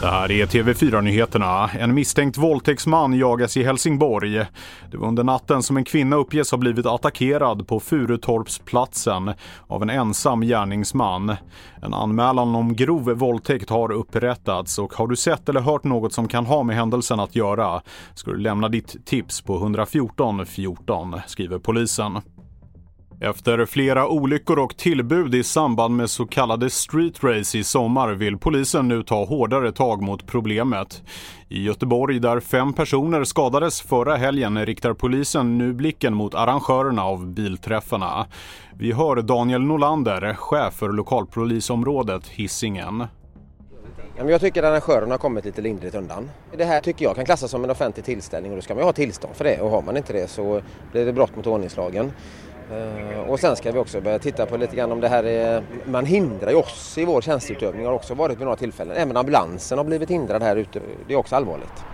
Det här är TV4-nyheterna. En misstänkt våldtäktsman jagas i Helsingborg. Det var under natten som en kvinna uppges ha blivit attackerad på Furutorps platsen av en ensam gärningsman. En anmälan om grov våldtäkt har upprättats, och har du sett eller hört något som kan ha med händelsen att göra ska du lämna ditt tips på 114 14, skriver polisen. Efter flera olyckor och tillbud i samband med så kallade street race i sommar vill polisen nu ta hårdare tag mot problemet. I Göteborg, där 5 personer skadades förra helgen, riktar polisen nu blicken mot arrangörerna av bilträffarna. Vi hör Daniel Nolander, chef för lokalpolisområdet Hisingen. Jag tycker att arrangörerna har kommit lite lindrigt undan. Det här tycker jag kan klassas som en offentlig tillställning, och då ska man ju ha tillstånd för det, och har man inte det så blir det brott mot ordningslagen. Och sen ska vi också börja titta på lite grann om det här är, man hindrar ju oss i vår tjänsteutövning, har också varit vid några tillfällen. Även ambulansen har blivit hindrad här ute, det är också allvarligt.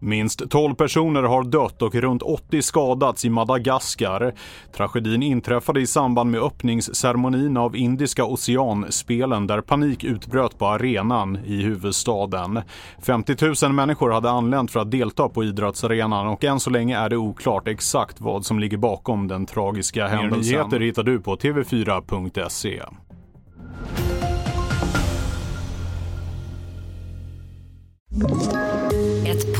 Minst 12 personer har dött och runt 80 skadats i Madagaskar. Tragedin inträffade i samband med öppningsceremonin av Indiska oceanspelen, där panik utbröt på arenan i huvudstaden. 50 000 människor hade anlänt för att delta på idrottsarenan, och än så länge är det oklart exakt vad som ligger bakom den tragiska händelsen. Nyheter hittar du på tv4.se. Ett